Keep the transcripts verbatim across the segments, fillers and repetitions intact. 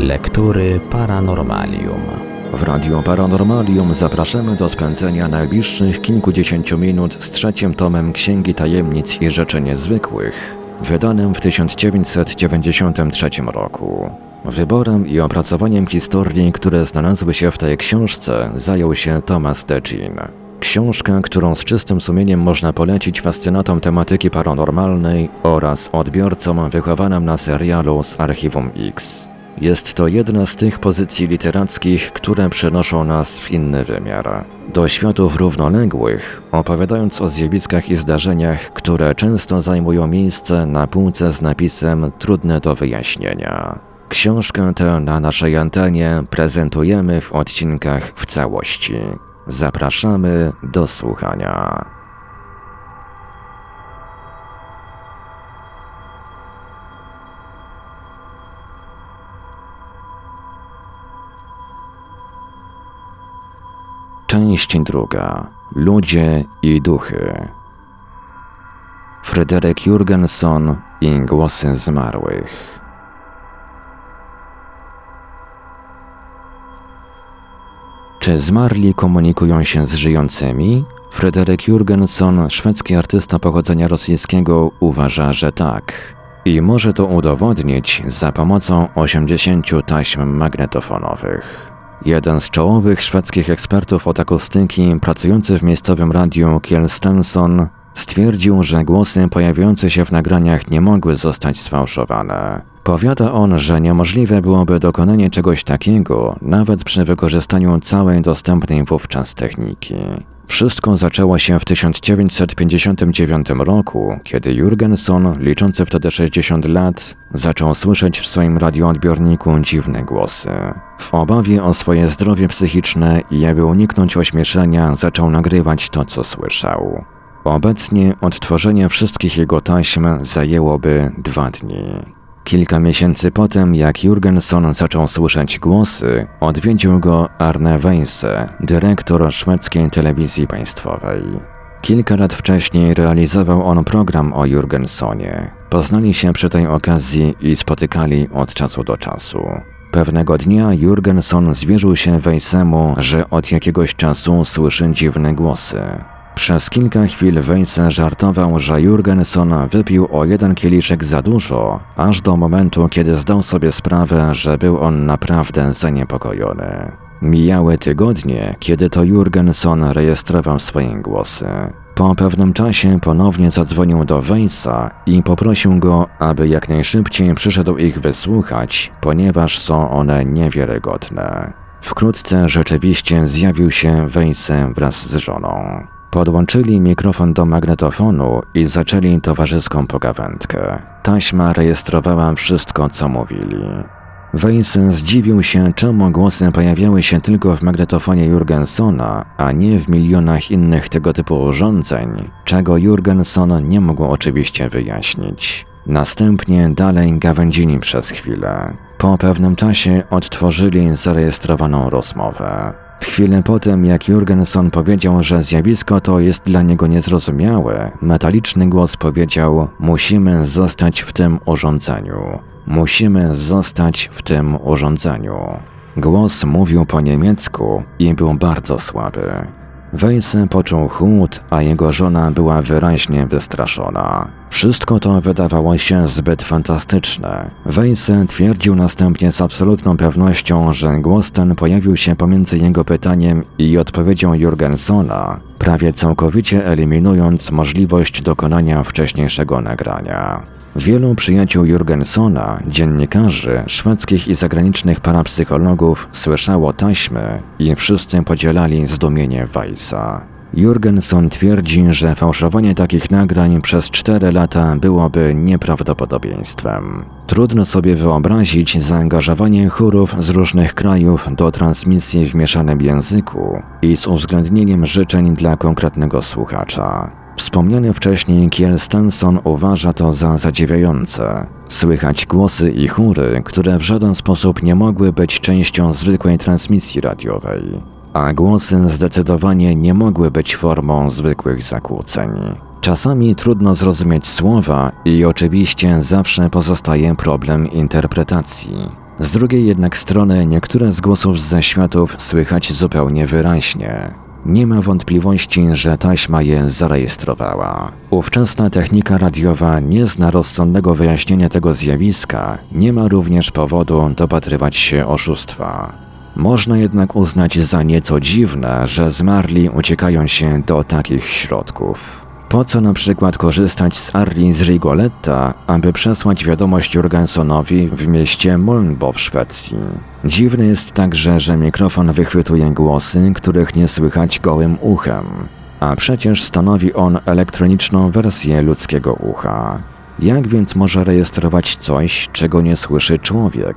Lektury Paranormalium. W Radio Paranormalium zapraszamy do spędzenia najbliższych kilkudziesięciu minut z trzecim tomem Księgi Tajemnic i Rzeczy Niezwykłych, wydanym w tysiąc dziewięćset dziewięćdziesiątym trzecim roku. Wyborem i opracowaniem historii, które znalazły się w tej książce, zajął się Thomas DeGene. Książka, którą z czystym sumieniem można polecić fascynatom tematyki paranormalnej oraz odbiorcom wychowanym na serialu z Archiwum X. Jest to jedna z tych pozycji literackich, które przenoszą nas w inny wymiar, do światów równoległych, opowiadając o zjawiskach i zdarzeniach, które często zajmują miejsce na półce z napisem trudne do wyjaśnienia. Książkę tę na naszej antenie prezentujemy w odcinkach w całości. Zapraszamy do słuchania. Część druga. Ludzie i duchy. Friedrich Jürgenson i głosy zmarłych. Czy zmarli komunikują się z żyjącymi? Friedrich Jürgenson, szwedzki artysta pochodzenia rosyjskiego, uważa, że tak. I może to udowodnić za pomocą osiemdziesięciu taśm magnetofonowych. Jeden z czołowych szwedzkich ekspertów od akustyki, pracujący w miejscowym radiu Kjell Stensson, stwierdził, że głosy pojawiające się w nagraniach nie mogły zostać sfałszowane. Powiada on, że niemożliwe byłoby dokonanie czegoś takiego, nawet przy wykorzystaniu całej dostępnej wówczas techniki. Wszystko zaczęło się w tysiąc dziewięćset pięćdziesiątym dziewiątym roku, kiedy Jürgenson, liczący wtedy sześćdziesiąt lat, zaczął słyszeć w swoim radioodbiorniku dziwne głosy. W obawie o swoje zdrowie psychiczne i aby uniknąć ośmieszenia, zaczął nagrywać to, co słyszał. Obecnie odtworzenie wszystkich jego taśm zajęłoby dwa dni. Kilka miesięcy potem, jak Jürgenson zaczął słyszeć głosy, odwiedził go Arne Weisse, dyrektor szwedzkiej telewizji państwowej. Kilka lat wcześniej realizował on program o Jürgensonie. Poznali się przy tej okazji i spotykali od czasu do czasu. Pewnego dnia Jürgenson zwierzył się Weissemu, że od jakiegoś czasu słyszy dziwne głosy. Przez kilka chwil Weisse żartował, że Jürgenson wypił o jeden kieliszek za dużo, aż do momentu, kiedy zdał sobie sprawę, że był on naprawdę zaniepokojony. Mijały tygodnie, kiedy to Jürgenson rejestrował swoje głosy. Po pewnym czasie ponownie zadzwonił do Weissa i poprosił go, aby jak najszybciej przyszedł ich wysłuchać, ponieważ są one niewiarygodne. Wkrótce rzeczywiście zjawił się Weisse wraz z żoną. Podłączyli mikrofon do magnetofonu i zaczęli towarzyską pogawędkę. Taśma rejestrowała wszystko, co mówili. Weisse zdziwił się, czemu głosy pojawiały się tylko w magnetofonie Jürgensona, a nie w milionach innych tego typu urządzeń, czego Jürgenson nie mógł oczywiście wyjaśnić. Następnie dalej gawędzili przez chwilę. Po pewnym czasie odtworzyli zarejestrowaną rozmowę. Chwilę potem, jak Jürgenson powiedział, że zjawisko to jest dla niego niezrozumiałe, metaliczny głos powiedział: musimy zostać w tym urządzeniu. Musimy zostać w tym urządzeniu. Głos mówił po niemiecku i był bardzo słaby. Weisse poczuł chłód, a jego żona była wyraźnie wystraszona. Wszystko to wydawało się zbyt fantastyczne. Weisse twierdził następnie z absolutną pewnością, że głos ten pojawił się pomiędzy jego pytaniem i odpowiedzią Jürgensona, prawie całkowicie eliminując możliwość dokonania wcześniejszego nagrania. Wielu przyjaciół Jürgensona, dziennikarzy, szwedzkich i zagranicznych parapsychologów słyszało taśmy i wszyscy podzielali zdumienie Weissa. Jürgenson twierdzi, że fałszowanie takich nagrań przez cztery lata byłoby nieprawdopodobieństwem. Trudno sobie wyobrazić zaangażowanie chórów z różnych krajów do transmisji w mieszanym języku i z uwzględnieniem życzeń dla konkretnego słuchacza. Wspomniany wcześniej Kjell Stensson uważa to za zadziwiające. Słychać głosy i chóry, które w żaden sposób nie mogły być częścią zwykłej transmisji radiowej, a głosy zdecydowanie nie mogły być formą zwykłych zakłóceń. Czasami trudno zrozumieć słowa i oczywiście zawsze pozostaje problem interpretacji. Z drugiej jednak strony niektóre z głosów z zaświatów słychać zupełnie wyraźnie. Nie ma wątpliwości, że taśma je zarejestrowała. Ówczesna technika radiowa nie zna rozsądnego wyjaśnienia tego zjawiska, nie ma również powodu dopatrywać się oszustwa. Można jednak uznać za nieco dziwne, że zmarli uciekają się do takich środków. Po co na przykład korzystać z Arli z Rigoletta, aby przesłać wiadomość Jurgensonowi w mieście Molnbo w Szwecji? Dziwne jest także, że mikrofon wychwytuje głosy, których nie słychać gołym uchem, a przecież stanowi on elektroniczną wersję ludzkiego ucha. Jak więc może rejestrować coś, czego nie słyszy człowiek?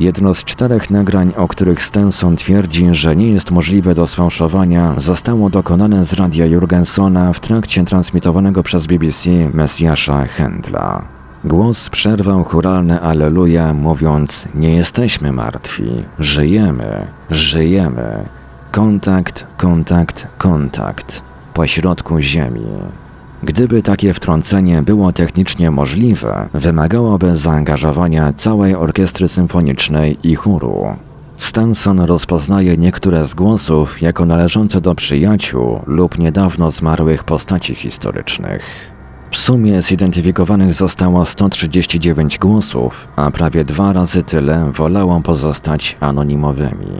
Jedno z czterech nagrań, o których Stensson twierdzi, że nie jest możliwe do sfałszowania, zostało dokonane z radia Jurgensona w trakcie transmitowanego przez B B C Mesjasza Handla. Głos przerwał churalne alleluja, mówiąc: nie jesteśmy martwi, żyjemy, żyjemy, kontakt, kontakt, kontakt, pośrodku ziemi. Gdyby takie wtrącenie było technicznie możliwe, wymagałoby zaangażowania całej orkiestry symfonicznej i chóru. Stensson rozpoznaje niektóre z głosów jako należące do przyjaciół lub niedawno zmarłych postaci historycznych. W sumie zidentyfikowanych zostało sto trzydzieści dziewięć głosów, a prawie dwa razy tyle wolało pozostać anonimowymi.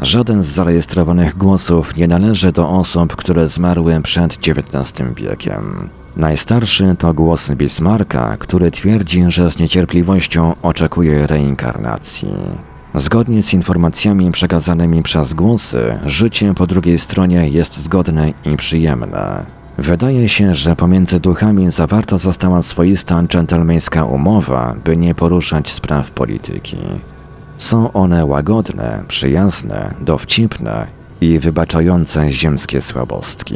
Żaden z zarejestrowanych głosów nie należy do osób, które zmarły przed dziewiętnastym wiekiem. Najstarszy to głos Bismarcka, który twierdzi, że z niecierpliwością oczekuje reinkarnacji. Zgodnie z informacjami przekazanymi przez głosy, życie po drugiej stronie jest zgodne i przyjemne. Wydaje się, że pomiędzy duchami zawarta została swoista dżentelmeńska umowa, by nie poruszać spraw polityki. Są one łagodne, przyjazne, dowcipne i wybaczające ziemskie słabostki.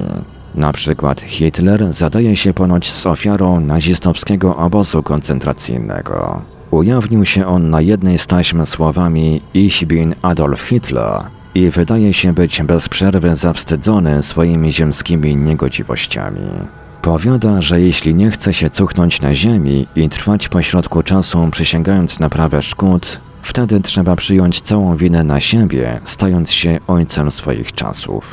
Na przykład Hitler zadaje się ponoć z ofiarą nazistowskiego obozu koncentracyjnego. Ujawnił się on na jednej z taśm słowami „Ich bin Adolf Hitler” i wydaje się być bez przerwy zawstydzony swoimi ziemskimi niegodziwościami. Powiada, że jeśli nie chce się cuchnąć na ziemi i trwać pośrodku czasu, przysięgając naprawę szkód, wtedy trzeba przyjąć całą winę na siebie, stając się ojcem swoich czasów.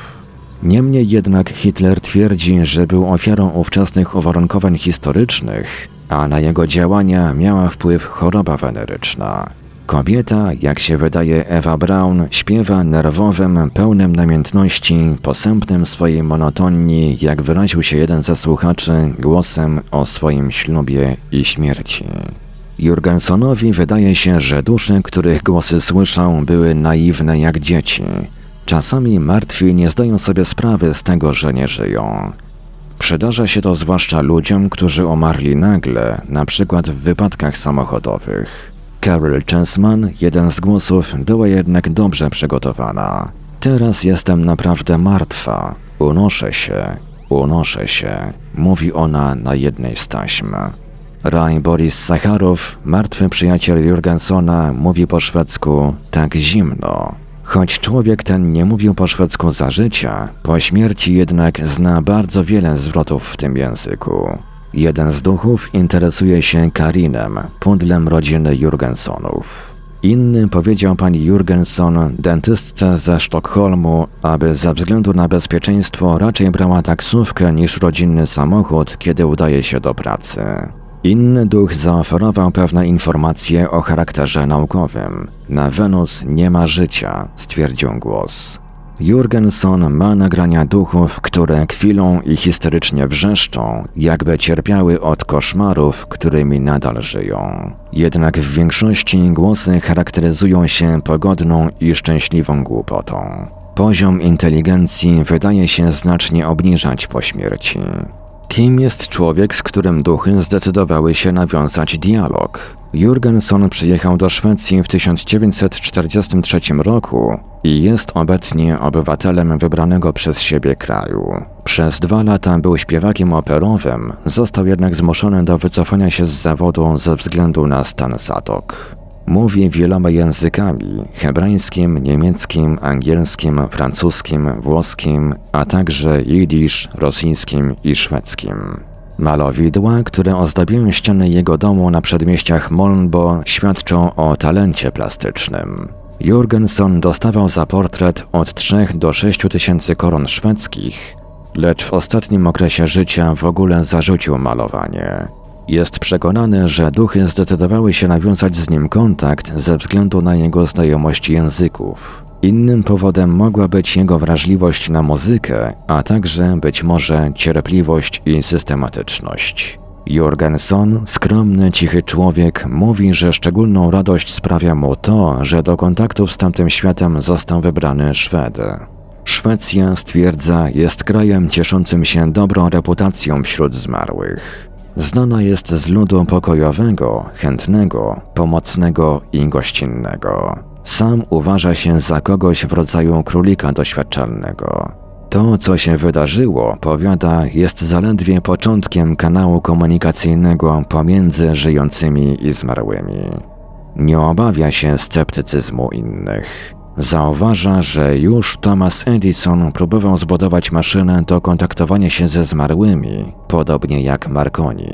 Niemniej jednak Hitler twierdzi, że był ofiarą ówczesnych uwarunkowań historycznych, a na jego działania miała wpływ choroba weneryczna. Kobieta, jak się wydaje Ewa Braun, śpiewa nerwowym, pełnym namiętności, posępnym swojej monotonii, jak wyraził się jeden ze słuchaczy, głosem o swoim ślubie i śmierci. Jurgensonowi wydaje się, że dusze, których głosy słyszał, były naiwne jak dzieci. Czasami martwi nie zdają sobie sprawy z tego, że nie żyją. Przydarza się to zwłaszcza ludziom, którzy umarli nagle, na przykład w wypadkach samochodowych. Caryl Chessman, jeden z głosów, była jednak dobrze przygotowana. Teraz jestem naprawdę martwa. Unoszę się, unoszę się, mówi ona na jednej z taśm. Rein Boris Sacharov, martwy przyjaciel Jurgensona, mówi po szwedzku tak zimno. Choć człowiek ten nie mówił po szwedzku za życia, po śmierci jednak zna bardzo wiele zwrotów w tym języku. Jeden z duchów interesuje się Karinem, pudlem rodziny Jurgensonów. Inny powiedział pani Jurgenson, dentystce ze Sztokholmu, aby ze względu na bezpieczeństwo raczej brała taksówkę niż rodzinny samochód, kiedy udaje się do pracy. Inny duch zaoferował pewne informacje o charakterze naukowym. Na Wenus nie ma życia, stwierdził głos. Jurgenson ma nagrania duchów, które kwilą i histerycznie wrzeszczą, jakby cierpiały od koszmarów, którymi nadal żyją. Jednak w większości głosy charakteryzują się pogodną i szczęśliwą głupotą. Poziom inteligencji wydaje się znacznie obniżać po śmierci. Kim jest człowiek, z którym duchy zdecydowały się nawiązać dialog? Jurgenson przyjechał do Szwecji w tysiąc dziewięćset czterdziestym trzecim roku i jest obecnie obywatelem wybranego przez siebie kraju. Przez dwa lata był śpiewakiem operowym, został jednak zmuszony do wycofania się z zawodu ze względu na stan zatok. Mówi wieloma językami – hebrajskim, niemieckim, angielskim, francuskim, włoskim, a także jidysz, rosyjskim i szwedzkim. Malowidła, które ozdabiają ściany jego domu na przedmieściach Molnbo, świadczą o talencie plastycznym. Jürgenson dostawał za portret od trzech do sześciu tysięcy koron szwedzkich, lecz w ostatnim okresie życia w ogóle zarzucił malowanie. Jest przekonany, że duchy zdecydowały się nawiązać z nim kontakt ze względu na jego znajomość języków. Innym powodem mogła być jego wrażliwość na muzykę, a także być może cierpliwość i systematyczność. Jürgenson, skromny, cichy człowiek, mówi, że szczególną radość sprawia mu to, że do kontaktów z tamtym światem został wybrany Szwed. Szwecja, stwierdza, jest krajem cieszącym się dobrą reputacją wśród zmarłych. Znana jest z ludu pokojowego, chętnego, pomocnego i gościnnego. Sam uważa się za kogoś w rodzaju królika doświadczalnego. To, co się wydarzyło, powiada, jest zaledwie początkiem kanału komunikacyjnego pomiędzy żyjącymi i zmarłymi. Nie obawia się sceptycyzmu innych. Zauważa, że już Thomas Edison próbował zbudować maszynę do kontaktowania się ze zmarłymi, podobnie jak Marconi.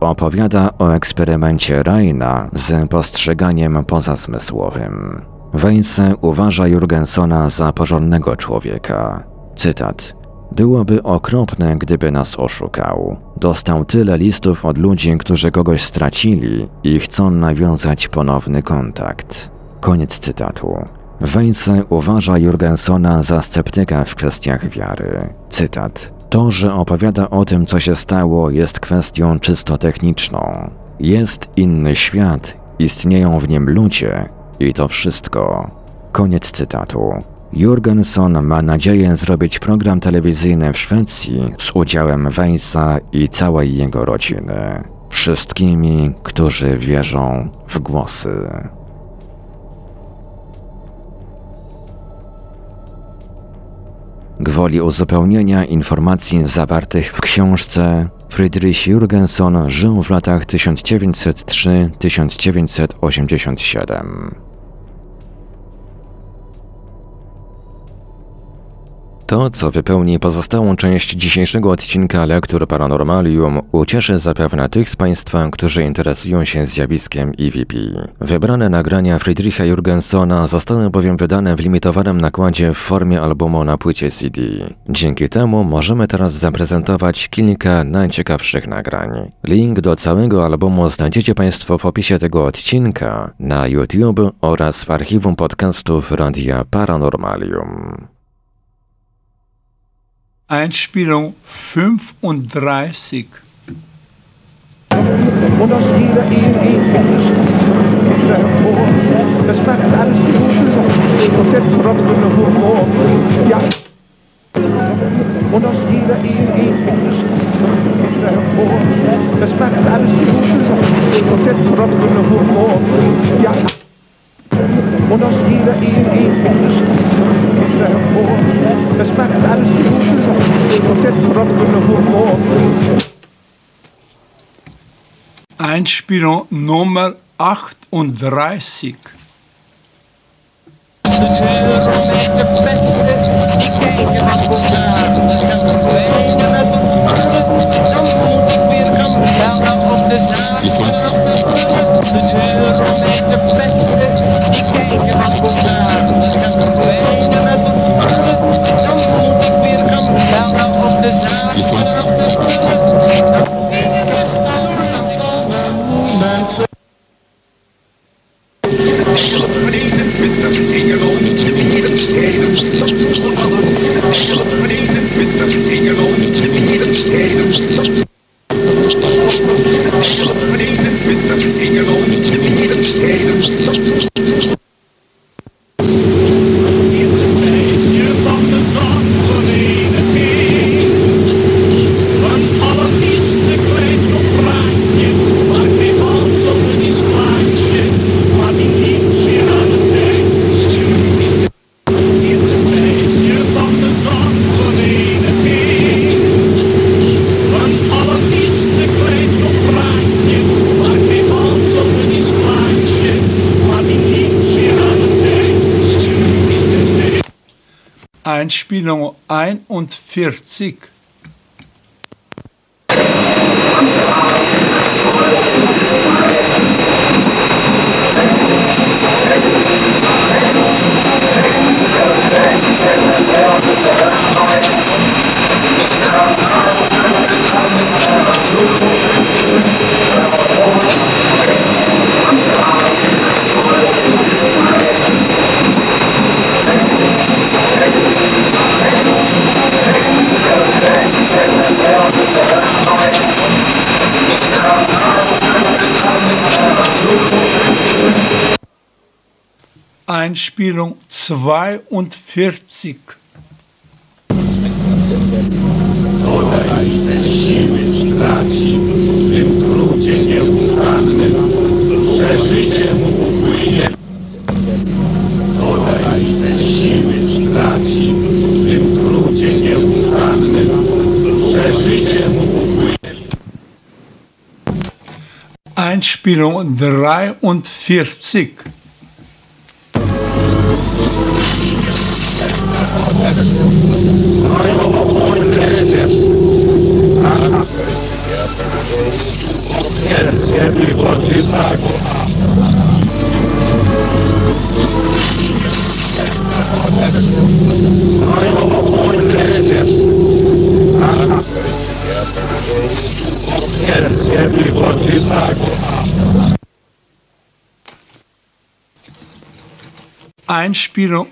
Opowiada o eksperymencie Reina z postrzeganiem pozazmysłowym. Weisse uważa Jürgensona za porządnego człowieka. Cytat. Byłoby okropne, gdyby nas oszukał. Dostał tyle listów od ludzi, którzy kogoś stracili i chcą nawiązać ponowny kontakt. Koniec cytatu. Weisse uważa Jürgensona za sceptyka w kwestiach wiary. Cytat. To, że opowiada o tym, co się stało, jest kwestią czysto techniczną. Jest inny świat, istnieją w nim ludzie i to wszystko. Koniec cytatu. Jürgenson ma nadzieję zrobić program telewizyjny w Szwecji z udziałem Weissa i całej jego rodziny. Wszystkimi, którzy wierzą w głosy. Gwoli uzupełnienia informacji zawartych w książce Friedrich Jürgenson żył w latach tysiąc dziewięćset trzy do tysiąc dziewięćset osiemdziesiąt siedem. To, co wypełni pozostałą część dzisiejszego odcinka Lektur Paranormalium, ucieszy zapewne tych z Państwa, którzy interesują się zjawiskiem E V P. Wybrane nagrania Friedricha Jürgensona zostały bowiem wydane w limitowanym nakładzie w formie albumu na płycie C D. Dzięki temu możemy teraz zaprezentować kilka najciekawszych nagrań. Link do całego albumu znajdziecie Państwo w opisie tego odcinka, na YouTube oraz w archiwum podcastów Radia Paranormalium. Einspielung fünfunddreißig. Und aus dieser E V P, das macht alles gut. Und jetzt kommt der Humor. Ja. Und aus dieser E V P, das macht alles gut. Und jetzt kommt der Humor. Ja. Und aus dieser E V P, das macht alles gut. Einspielung Nummer achtunddreißig. Einspielung einundvierzig. Einspielung zweiundvierzig. Einspielung dreiundvierzig. Einspielung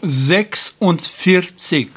sechsundvierzig.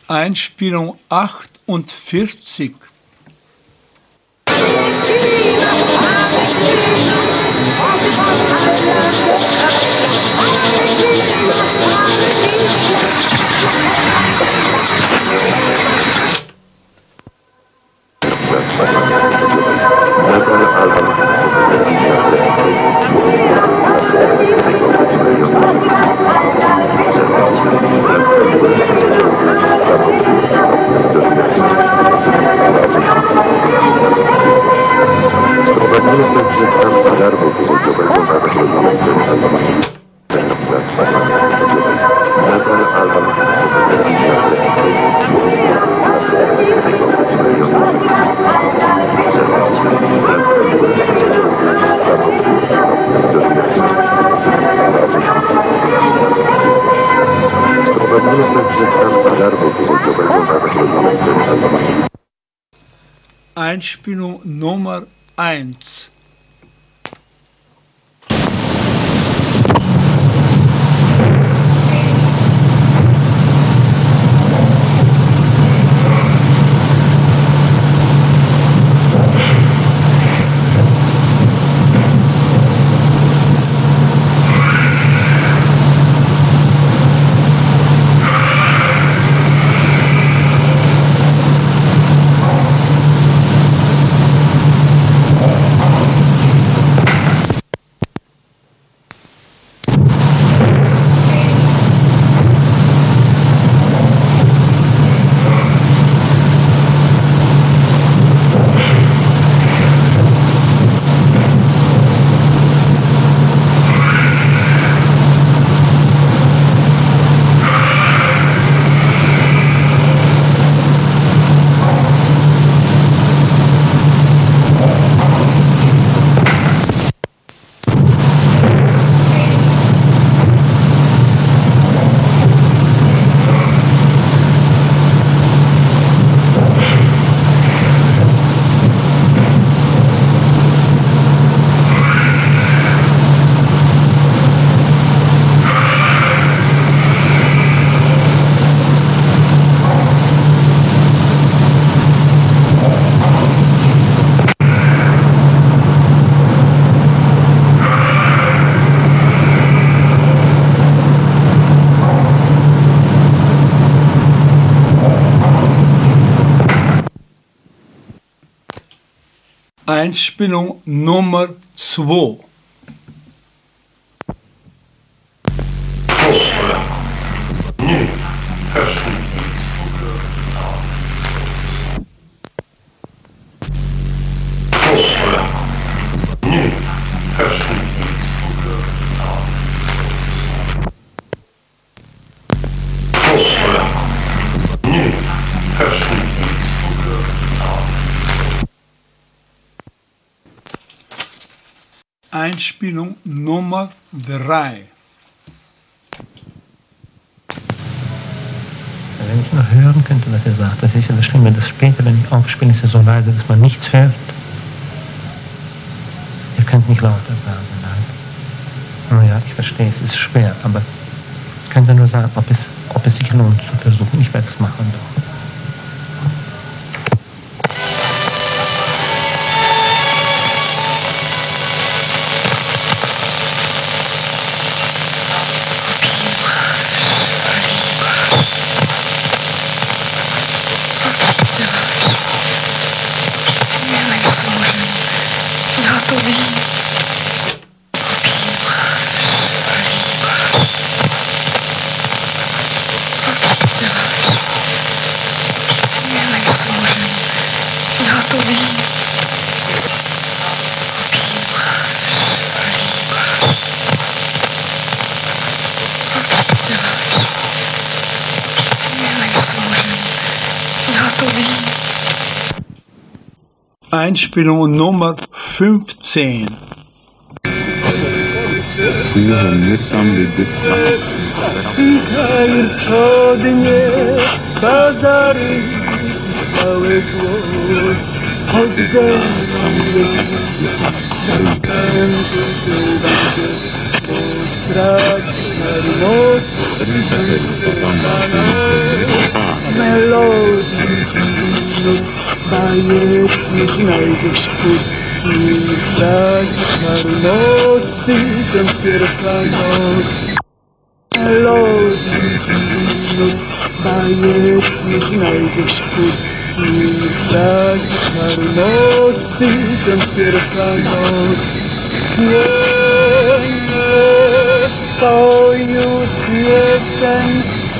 Einspielung achtundvierzig. Einspielung Nummer eins. Einspielung Nummer zwei. Einspielung Nummer drei. Wenn ich noch hören könnte, was er sagt, das ist ja das Schlimme, dass später, wenn ich aufspiele, ist es so leise, dass man nichts hört. Ihr könnt nicht lauter sagen, nein. Naja, ich verstehe, es ist schwer, aber ich könnte nur sagen, ob es, ob es sich lohnt zu versuchen. Ich werde es machen, doch. Einspielung Nummer fünfzehn.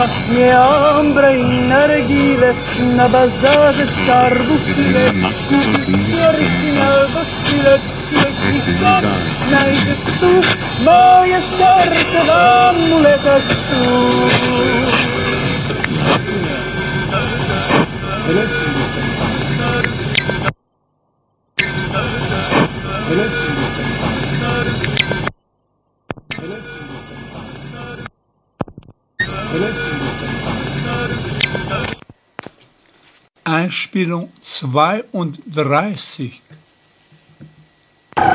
Pachnie ambra i nargile, na bazarze skarbów tyle, kupić piersi na wosylec, lekki star, znajdzie stół, moje serce w amuletach stół. Einspielung zweiunddreißig. Thank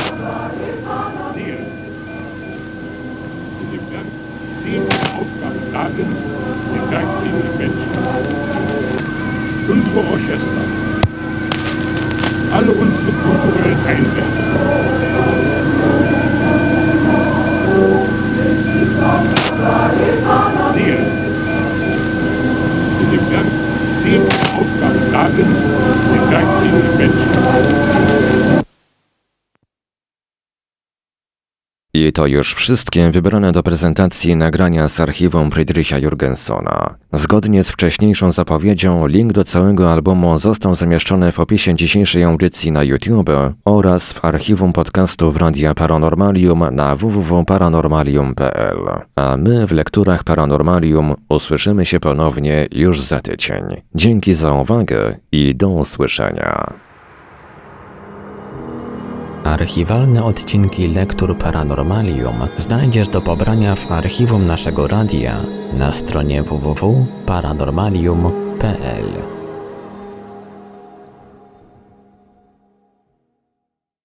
you. alle unsere Kulturen einsetzen. Sehen. In dem Werk sehen wir die Aufgabe darin, den Werk gegen die Menschen. I to już wszystkie wybrane do prezentacji nagrania z archiwum Friedricha Jürgensona. Zgodnie z wcześniejszą zapowiedzią link do całego albumu został zamieszczony w opisie dzisiejszej audycji na YouTube oraz w archiwum podcastów Radia Paranormalium na w w w kropka paranormalium kropka p l. A my w lekturach Paranormalium usłyszymy się ponownie już za tydzień. Dzięki za uwagę i do usłyszenia. Archiwalne odcinki Lektur Paranormalium znajdziesz do pobrania w archiwum naszego radia na stronie w w w kropka paranormalium kropka p l.